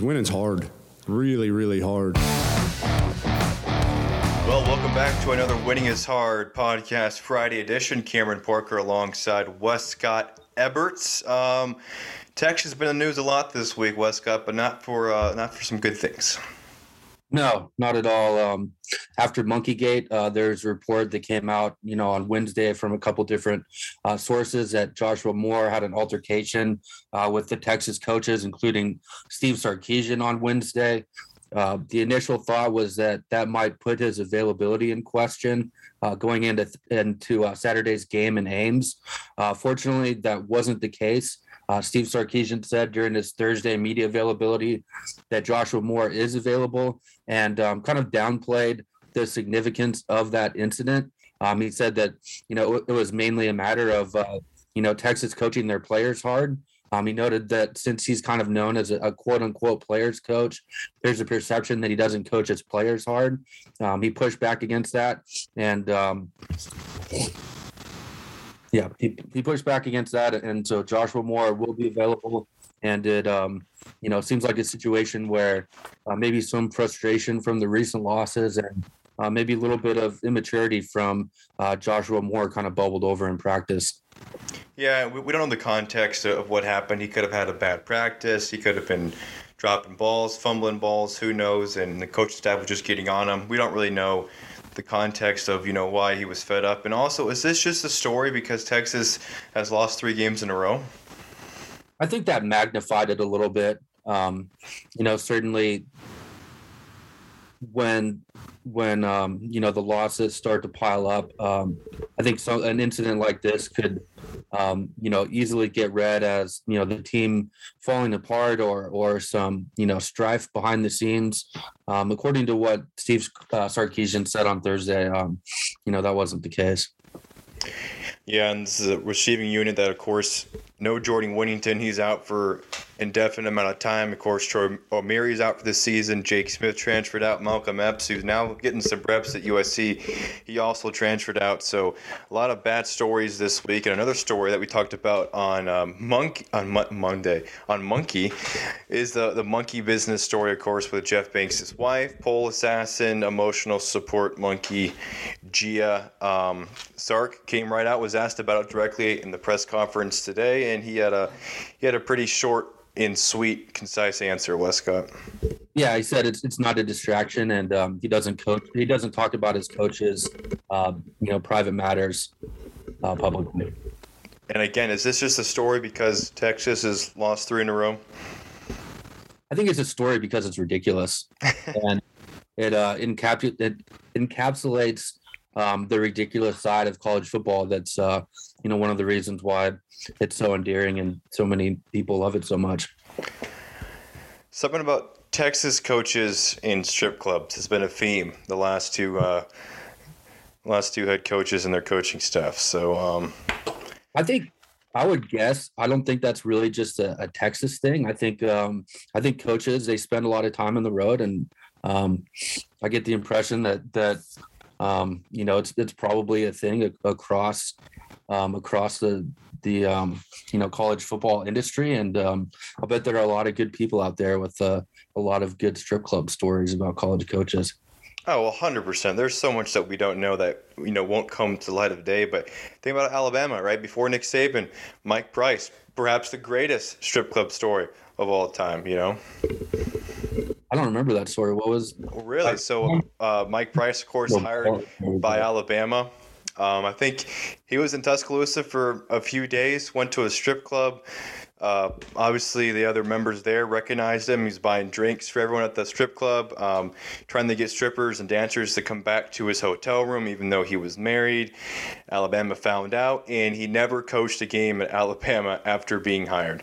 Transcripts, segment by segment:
Winning's hard. Really, really hard. Well, welcome back to another Winning is Hard podcast Friday edition. Cameron Parker alongside Wescott Eberts. Texas has been in the news a lot this week, Wescott, but not for some good things. No, not at all. After MonkeyGate, there's a report that came out, on Wednesday from a couple different sources that Joshua Moore had an altercation with the Texas coaches, including Steve Sarkisian on Wednesday. The initial thought was that might put his availability in question going into Saturday's game in Ames. Fortunately, that wasn't the case. Steve Sarkisian said during his Thursday media availability that Joshua Moore is available and kind of downplayed the significance of that incident. He said that, it was mainly a matter of, Texas coaching their players hard. He noted that since he's kind of known as a quote-unquote players coach, there's a perception that he doesn't coach his players hard. He pushed back against that and he pushed back against that, and so Joshua Moore will be available. And it, seems like a situation where maybe some frustration from the recent losses and maybe a little bit of immaturity from Joshua Moore kind of bubbled over in practice. Yeah, we don't know the context of what happened. He could have had a bad practice. He could have been dropping balls, fumbling balls, who knows, and the coaching staff was just getting on him. We don't really know the context of, why he was fed up. And also, is this just a story because Texas has lost 3 games in a row? I think that magnified it a little bit. Certainly when the losses start to pile up, I think an incident like this could easily get read as the team falling apart or some strife behind the scenes. According to what Steve Sarkisian said on Thursday, that wasn't the case. Yeah, and this is a receiving unit that, of course, no Jordan Whittington. He's out for indefinite amount of time. Of course, Troy O'Meary is out for the season. Jake Smith transferred out. Malcolm Epps, who's now getting some reps at USC, he also transferred out. So a lot of bad stories this week. And another story that we talked about on Monday is the monkey business story, of course, with Jeff Banks' wife, pole assassin, emotional support monkey, Gia. Sark came right out, was asked about it directly in the press conference today, and he had a pretty short and sweet, concise answer, Wescott. Yeah, he said it's not a distraction, and he doesn't coach. He doesn't talk about his coaches, private matters publicly. And again, is this just a story because Texas has lost 3 in a row? I think it's a story because it's ridiculous, and it encapsulates the ridiculous side of college football. That's, one of the reasons why it's so endearing and so many people love it so much. Something about Texas coaches in strip clubs has been a theme the last two head coaches and their coaching staff. So I don't think that's really just a Texas thing. I think coaches, they spend a lot of time on the road, and I get the impression that it's probably a thing across the college football industry. And I bet there are a lot of good people out there with a lot of good strip club stories about college coaches. Oh, 100%. There's so much that we don't know that, won't come to the light of day. But think about Alabama, right? Before Nick Saban, Mike Price perhaps the greatest strip club story of all time, you know? I don't remember that story. What was really? So Mike Price, of course, hired by Alabama. I think he was in Tuscaloosa for a few days, went to a strip club. Obviously, the other members there recognized him. He's buying drinks for everyone at the strip club, trying to get strippers and dancers to come back to his hotel room, even though he was married. Alabama found out, and he never coached a game at Alabama after being hired.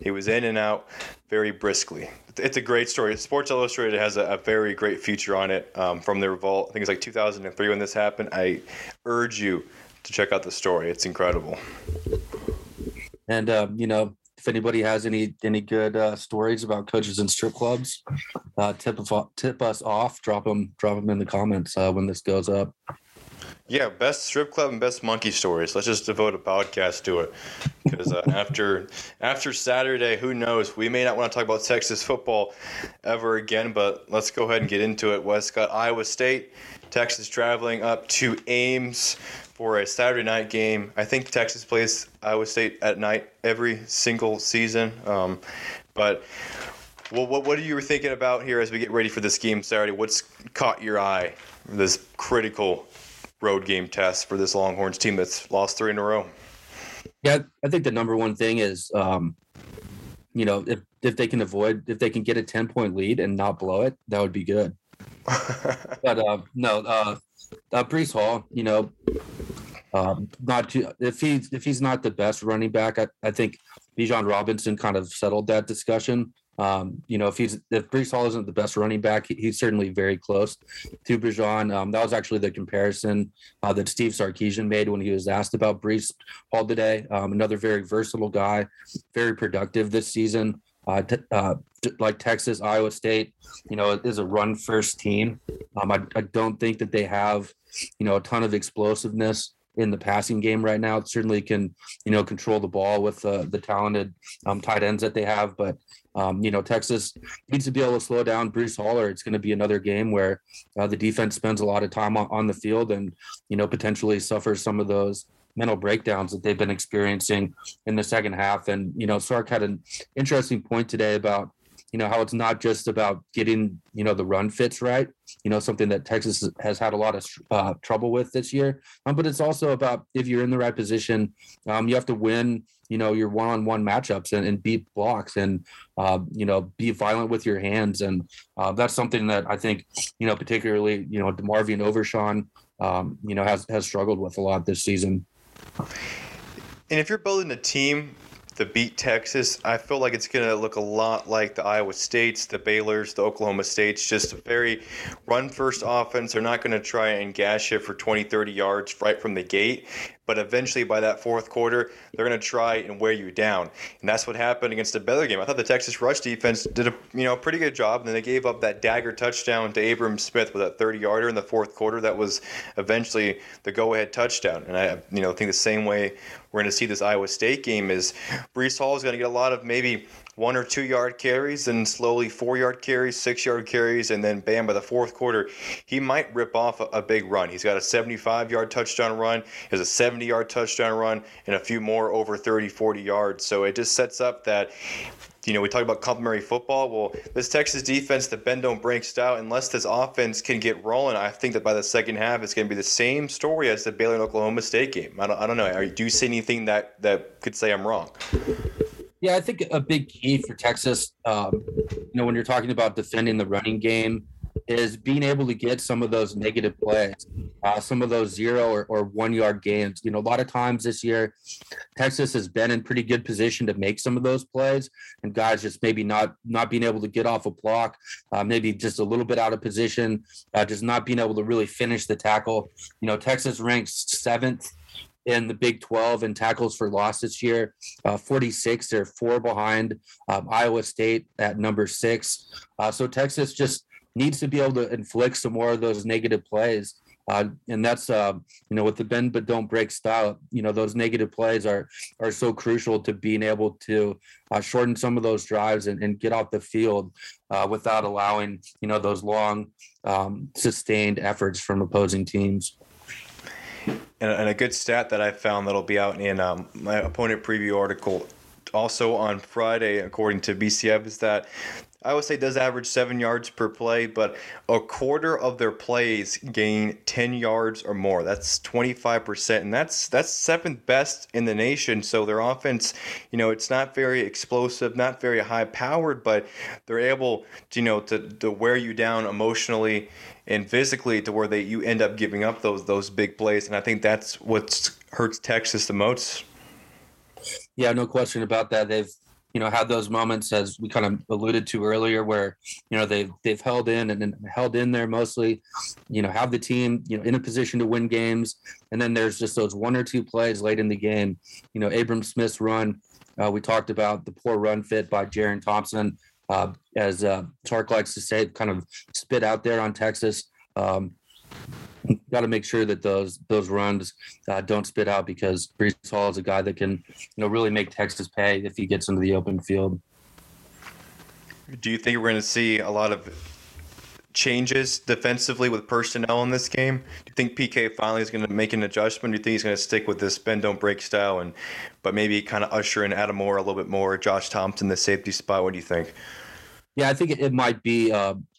He was in and out very briskly. It's a great story. Sports Illustrated has a very great feature on it from the Revolt. I think it's like 2003 when this happened. I urge you to check out the story. It's incredible. And, you know, if anybody has any good stories about coaches in strip clubs, tip us off. Drop them in the comments when this goes up. Yeah, best strip club and best monkey stories. Let's just devote a podcast to it, because after Saturday, who knows? We may not want to talk about Texas football ever again, but let's go ahead and get into it. Wescott, Iowa State, Texas traveling up to Ames for a Saturday night game. I think Texas plays Iowa State at night every single season, but. Well, what are you thinking about here as we get ready for this game Saturday? What's caught your eye, this critical road game test for this Longhorns team that's lost three in a row? Yeah, I think the number one thing is, you know, if they can get a 10-point lead and not blow it, that would be good. But Breece Hall, you know, not too, if he's not the best running back, I think Deshaun Robinson kind of settled that discussion. You know, if Breece Hall isn't the best running back, he's certainly very close to Bijan. That was actually the comparison that Steve Sarkisian made when he was asked about Breece Hall today. Another very versatile guy, very productive this season. Like Texas, Iowa State, you know, is a run-first team. I don't think that they have, you know, a ton of explosiveness in the passing game right now. It certainly can, you know, control the ball with the talented tight ends that they have. But, you know, Texas needs to be able to slow down Breece Hall, or it's going to be another game where the defense spends a lot of time on the field and, you know, potentially suffers some of those mental breakdowns that they've been experiencing in the second half. And, you know, Sark had an interesting point today about, you know, how it's not just about getting, you know, the run fits right, you know, something that Texas has had a lot of trouble with this year. But it's also about, if you're in the right position, you have to win, you know, your one-on-one matchups and beat blocks and, you know, be violent with your hands. And that's something that I think, you know, particularly, you know, DeMarvian Overshawn, you know, has struggled with a lot this season. And if you're building a team to beat Texas, I feel like it's going to look a lot like the Iowa States, the Baylors, the Oklahoma States, just a very run-first offense. They're not going to try and gash it for 20, 30 yards right from the gate, but eventually by that fourth quarter, they're going to try and wear you down. And that's what happened against the Baylor game. I thought the Texas rush defense did a pretty good job, and then they gave up that dagger touchdown to Abram Smith with that 30-yarder in the fourth quarter. That was eventually the go-ahead touchdown. And I think the same way we're going to see this Iowa State game is Breece Hall is going to get a lot of maybe 1 or 2 yard carries and slowly 4 yard carries, 6 yard carries, and then bam, by the fourth quarter, he might rip off a big run. He's got a 75-yard touchdown run, has a 70-yard touchdown run, and a few more over 30, 40 yards. So it just sets up that, you know, we talk about complimentary football. Well, this Texas defense, the bend don't break style, unless this offense can get rolling, I think that by the second half, it's going to be the same story as the Baylor and Oklahoma State game. I don't know. Do you see anything that could say I'm wrong? Yeah, I think a big key for Texas, you know, when you're talking about defending the running game, is being able to get some of those negative plays, some of those 0 or 1 yard gains. You know, a lot of times this year, Texas has been in pretty good position to make some of those plays, and guys just maybe not being able to get off a block, maybe just a little bit out of position, just not being able to really finish the tackle. You know, Texas ranks 7th in the Big 12 in tackles for loss this year, 46. They're 4 behind Iowa State at number 6. So Texas just needs to be able to inflict some more of those negative plays. And that's, you know, with the bend but don't break style, you know, those negative plays are so crucial to being able to shorten some of those drives and get off the field without allowing, you know, those long sustained efforts from opposing teams. And a good stat that I found that'll be out in my opponent preview article also on Friday, according to BCF, is that Iowa State does average 7 yards per play, but a quarter of their plays gain 10 yards or more. That's 25%, and that's seventh best in the nation. So their offense, you know, it's not very explosive, not very high-powered, but they're able to, you know, to wear you down emotionally and physically to where you end up giving up those big plays, and I think that's what hurts Texas the most. Yeah, no question about that. They've, you know, had those moments, as we kind of alluded to earlier, where, you know, they've held in and held in there mostly, you know, have the team, you know, in a position to win games. And then there's just those one or two plays late in the game. You know, Abram Smith's run, we talked about the poor run fit by Jaron Thompson, as Sark likes to say, kind of spit out there on Texas. Got to make sure that those runs don't spit out, because Breece Hall is a guy that can, you know, really make Texas pay if he gets into the open field. Do you think we're going to see a lot of changes defensively with personnel in this game? Do you think PK finally is going to make an adjustment? Do you think he's going to stick with this bend don't break style but maybe kind of usher in Adam Moore a little bit more, Josh Thompson the safety spot? What do you think? Yeah, I think it might be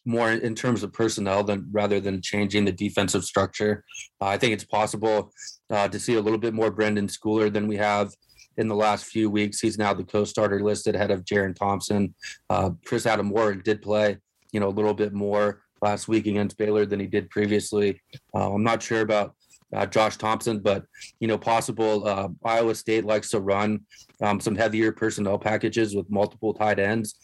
more in terms of personnel rather than changing the defensive structure. I think it's possible to see a little bit more Brendan Schooler than we have in the last few weeks. He's now the co-starter listed ahead of Jaron Thompson. Chris Adam Warren did play, you know, a little bit more last week against Baylor than he did previously. I'm not sure about Josh Thompson, but, you know, possible. Iowa State likes to run some heavier personnel packages with multiple tight ends.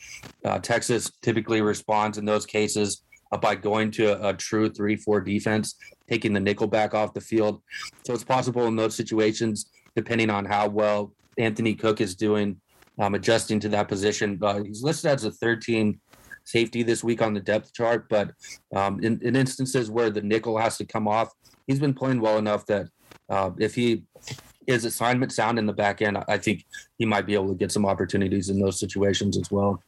Texas typically responds in those cases by going to a true 3-4 defense, taking the nickel back off the field. So it's possible in those situations, depending on how well Anthony Cook is doing, adjusting to that position. He's listed as a third-team safety this week on the depth chart, but in instances where the nickel has to come off, he's been playing well enough that if he is assignment sound in the back end, I think he might be able to get some opportunities in those situations as well.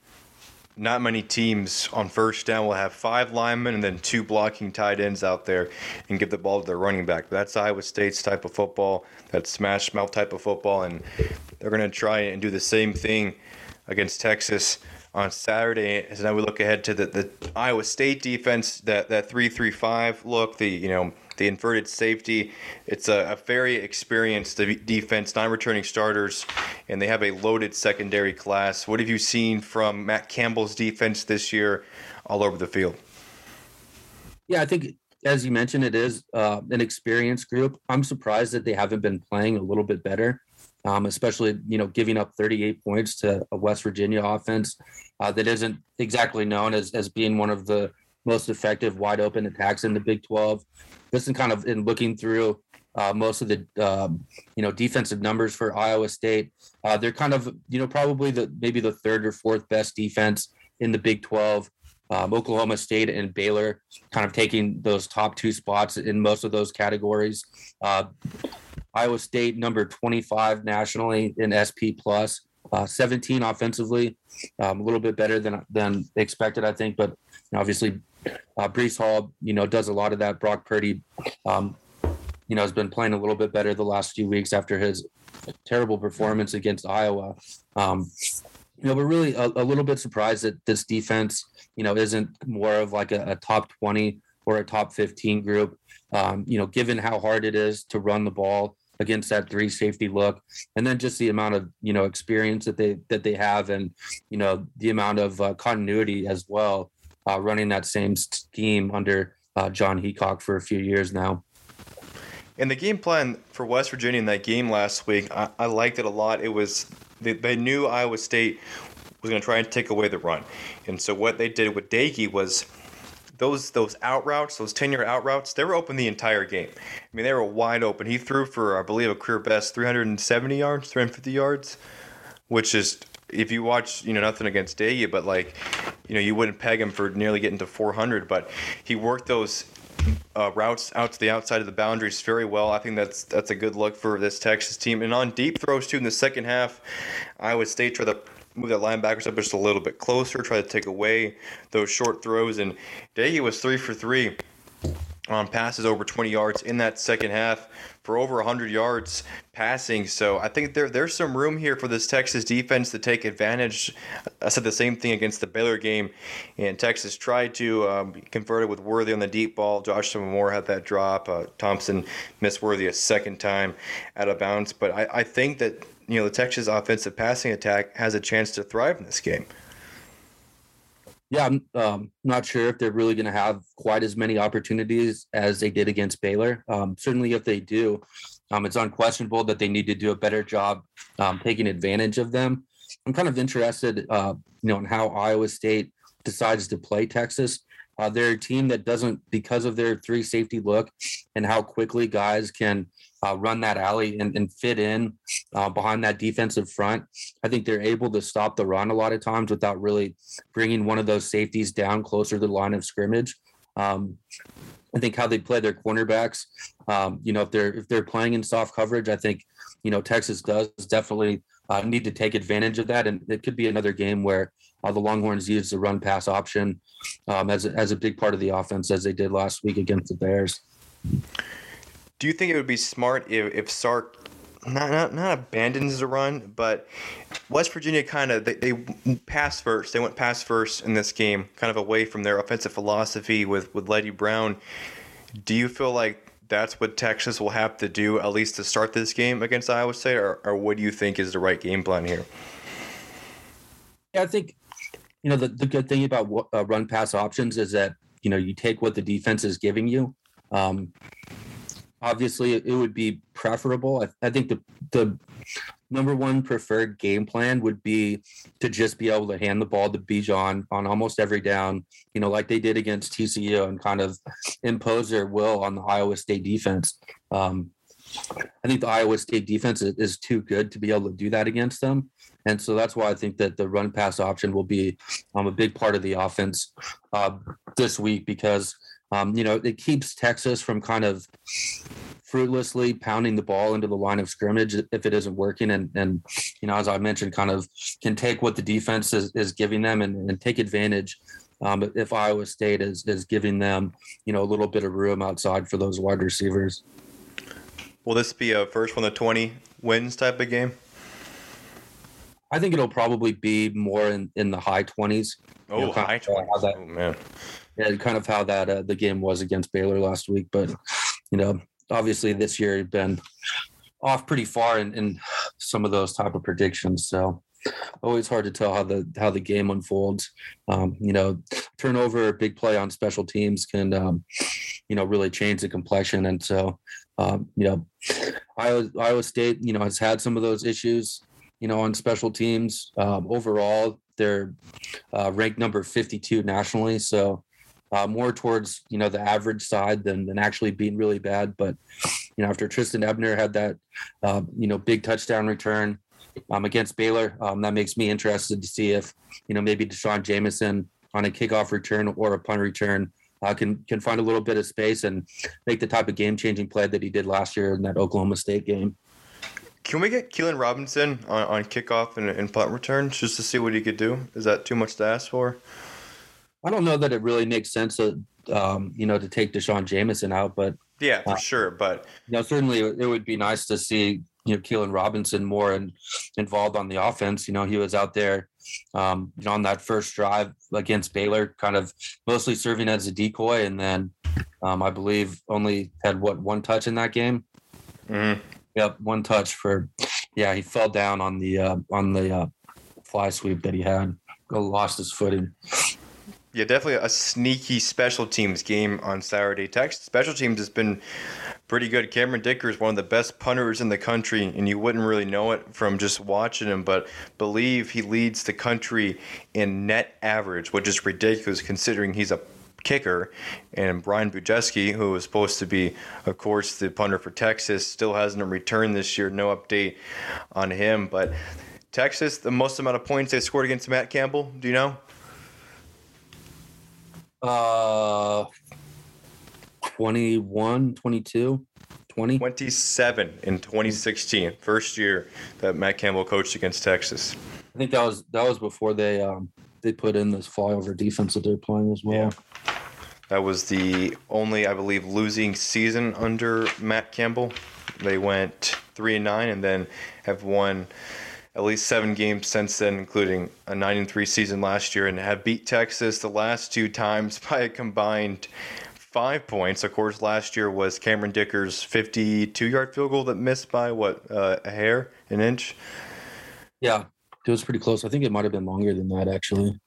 Not many teams on first down will have 5 linemen and then 2 blocking tight ends out there and give the ball to their running back. That's Iowa State's type of football, that smash mouth type of football, and they're going to try and do the same thing against Texas on Saturday. As now we look ahead to the Iowa State defense, that 3-3-5 look, the inverted safety. It's a very experienced defense, 9 returning starters, and they have a loaded secondary class. What have you seen from Matt Campbell's defense this year all over the field? Yeah, I think, as you mentioned, it is an experienced group. I'm surprised that they haven't been playing a little bit better, especially, you know, giving up 38 points to a West Virginia offense that isn't exactly known as being one of the most effective wide open attacks in the Big 12. This is kind of in looking through most of the, you know, defensive numbers for Iowa State. They're kind of, you know, probably maybe the 3rd or 4th best defense in the Big 12. Oklahoma State and Baylor kind of taking those top 2 spots in most of those categories. Iowa State, number 25 nationally in SP+, 17 offensively, a little bit better than expected, I think. But obviously, Breece Hall, you know, does a lot of that. Brock Purdy, you know, has been playing a little bit better the last few weeks after his terrible performance against Iowa. You know, we're really a little bit surprised that this defense, you know, isn't more of like a top 20 or a top 15 group, you know, given how hard it is to run the ball against that 3 safety look. And then just the amount of, you know, experience that they have, and, you know, the amount of continuity as well, running that same scheme under John Heacock for a few years now. And the game plan for West Virginia in that game last week, I liked it a lot. It was they knew Iowa State was going to try and take away the run. And so what they did with Dakey was those out routes, those 10-yard out routes, they were open the entire game. I mean, they were wide open. He threw for, I believe, a career best 370 yards, 350 yards, which is, if you watch, you know, nothing against Dakey, but, like, you know, you wouldn't peg him for nearly getting to 400, but he worked those routes out to the outside of the boundaries very well. I think that's a good look for this Texas team. And on deep throws, too, in the second half, Iowa State tried to move that linebackers up just a little bit closer, try to take away those short throws. And Dakey was 3 for 3 on passes over 20 yards in that second half for over 100 yards passing. So I think there's some room here for this Texas defense to take advantage. I said the same thing against the Baylor game, and Texas tried to convert it with Worthy on the deep ball. Joshua Moore had that drop. Thompson missed Worthy a second time out of bounds. But I think that the Texas offensive passing attack has a chance to thrive in this game. Yeah, I'm not sure if they're really going to have quite as many opportunities as they did against Baylor. Certainly if they do, it's unquestionable that they need to do a better job taking advantage of them. I'm kind of interested, in how Iowa State decides to play Texas. They're a team that doesn't, because of their three safety look and how quickly guys can run that alley and fit in behind that defensive front. I think they're able to stop the run a lot of times without really bringing one of those safeties down closer to the line of scrimmage. I think how they play their cornerbacks, if they're playing in soft coverage, I think, Texas does definitely need to take advantage of that. And it could be another game where the Longhorns use the run pass option as a big part of the offense, as they did last week against the Bears. Do you think it would be smart if Sark not abandons the run, but West Virginia kind of they pass first. They went pass first in this game, kind of away from their offensive philosophy with Letty Brown. Do you feel like that's what Texas will have to do, at least to start this game against Iowa State, or what do you think is the right game plan here? Yeah, I think the good thing about run pass options is that you take what the defense is giving you. Obviously, it would be preferable. I think the number one preferred game plan would be to just be able to hand the ball to Bijan on almost every down, like they did against TCU, and kind of impose their will on the Iowa State defense. I think the Iowa State defense is too good to be able to do that against them. And so that's why I think that the run-pass option will be a big part of the offense this week, because it keeps Texas from kind of fruitlessly pounding the ball into the line of scrimmage if it isn't working. And as I mentioned, kind of can take what the defense is giving them and take advantage if Iowa State is giving them, a little bit of room outside for those wide receivers. Will this be a first one to 20 wins type of game? I think it'll probably be more in the high 20s. High 20s. Oh, man. Yeah, kind of how that the game was against Baylor last week. But, obviously this year you've been off pretty far in some of those type of predictions. So always hard to tell how the game unfolds. Turnover, big play on special teams can, really change the complexion. And so, Iowa State, has had some of those issues, on special teams. Overall, they're ranked number 52 nationally. So, more towards the average side than actually being really bad, but after Tristan Ebner had that big touchdown return against Baylor, that makes me interested to see if maybe Deshaun Jamison on a kickoff return or a punt return can find a little bit of space and make the type of game changing play that he did last year in that Oklahoma State game. Can we get Keelan Robinson on kickoff and punt returns just to see what he could do? Is that too much to ask for? I don't know that it really makes sense to, to take Deshaun Jamison out, but yeah, for sure. But certainly it would be nice to see Keelan Robinson more involved on the offense. He was out there on that first drive against Baylor, kind of mostly serving as a decoy, and then I believe only had one touch in that game. Mm-hmm. Yep, one touch he fell down on the fly sweep that he had, lost his footing. Yeah, definitely a sneaky special teams game on Saturday. Texas special teams has been pretty good. Cameron Dicker is one of the best punters in the country, and you wouldn't really know it from just watching him, but believe he leads the country in net average, which is ridiculous considering he's a kicker. And Brian Bujeski, who was supposed to be, of course, the punter for Texas, still hasn't returned this year. No update on him. But Texas, the most amount of points they scored against Matt Campbell, do you know? Uh, 21, 22, 20? 27 in 2016, first year that Matt Campbell coached against Texas. I think that was before they put in this flyover defense that they're playing as well. Yeah. That was the only, I believe, losing season under Matt Campbell. They went 3-9 and then have won at least 7 games since then, including a 9-3 season last year, and have beat Texas the last 2 times by a combined 5 points. Of course, last year was Cameron Dicker's 52-yard field goal that missed by, a hair, an inch? Yeah, it was pretty close. I think it might have been longer than that, actually.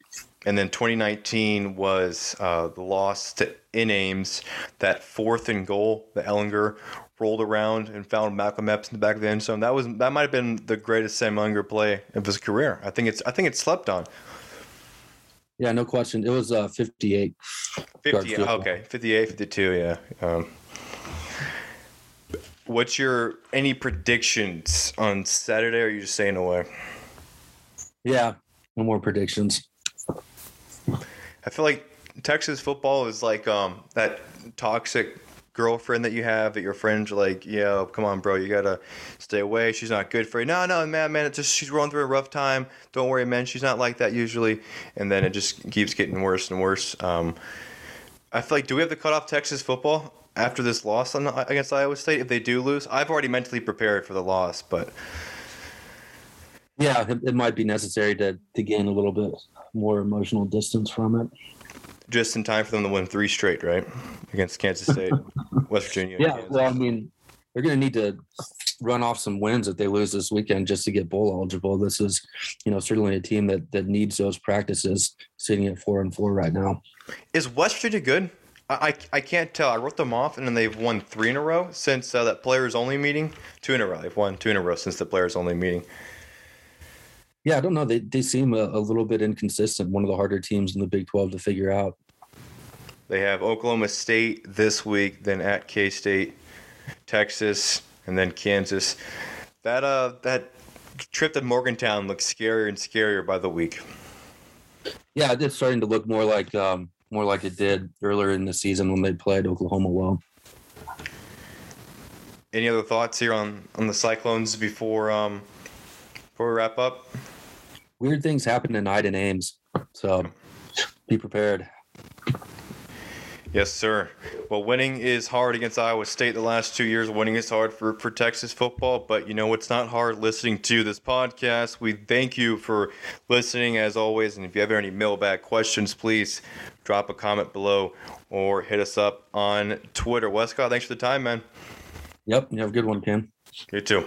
And then 2019 was the loss to in Ames, that 4th and goal, the Ellinger rolled around and found Malcolm Epps in the back of the end zone. That might have been the greatest Sam Ellinger play of his career. I think it's slept on. Yeah, no question. It was 58. 50, okay, 58, 52, yeah. What's any predictions on Saturday, or are you just staying away? Yeah, no more predictions. I feel like Texas football is like that toxic girlfriend that you have at your friends. Like, yeah, come on, bro, you gotta stay away. She's not good for you. No, man, it's just she's going through a rough time. Don't worry, man. She's not like that usually. And then it just keeps getting worse and worse. I feel like, do we have to cut off Texas football after this loss against Iowa State if they do lose? I've already mentally prepared for the loss, but yeah, it might be necessary to gain a little bit more emotional distance from it. Just in time for them to win 3 straight, right? Against Kansas State, West Virginia. Yeah, Kansas. Well, I mean, they're going to need to run off some wins if they lose this weekend just to get bowl eligible. This is, certainly a team that needs those practices, sitting at 4-4 right now. Is West Virginia good? I can't tell. I wrote them off, and then they've won 3 in a row since that players-only meeting. 2 in a row. They've won 2 in a row since the players-only meeting. Yeah, I don't know. They seem a little bit inconsistent, one of the harder teams in the Big 12 to figure out. They have Oklahoma State this week, then at K-State, Texas, and then Kansas. That trip to Morgantown looks scarier and scarier by the week. Yeah, it's starting to look more like it did earlier in the season when they played Oklahoma well. Any other thoughts here on the Cyclones before we wrap up? Weird things happen tonight in Ames, so be prepared. Yes, sir. Well, winning is hard against Iowa State the last 2 years. Winning is hard for Texas football, but it's not hard listening to this podcast. We thank you for listening, as always, and if you have any mailbag questions, please drop a comment below or hit us up on Twitter. Wescott, thanks for the time, man. Yep, you have a good one, Cam. You too.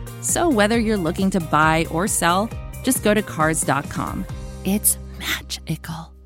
So whether you're looking to buy or sell, just go to Cars.com. It's magical.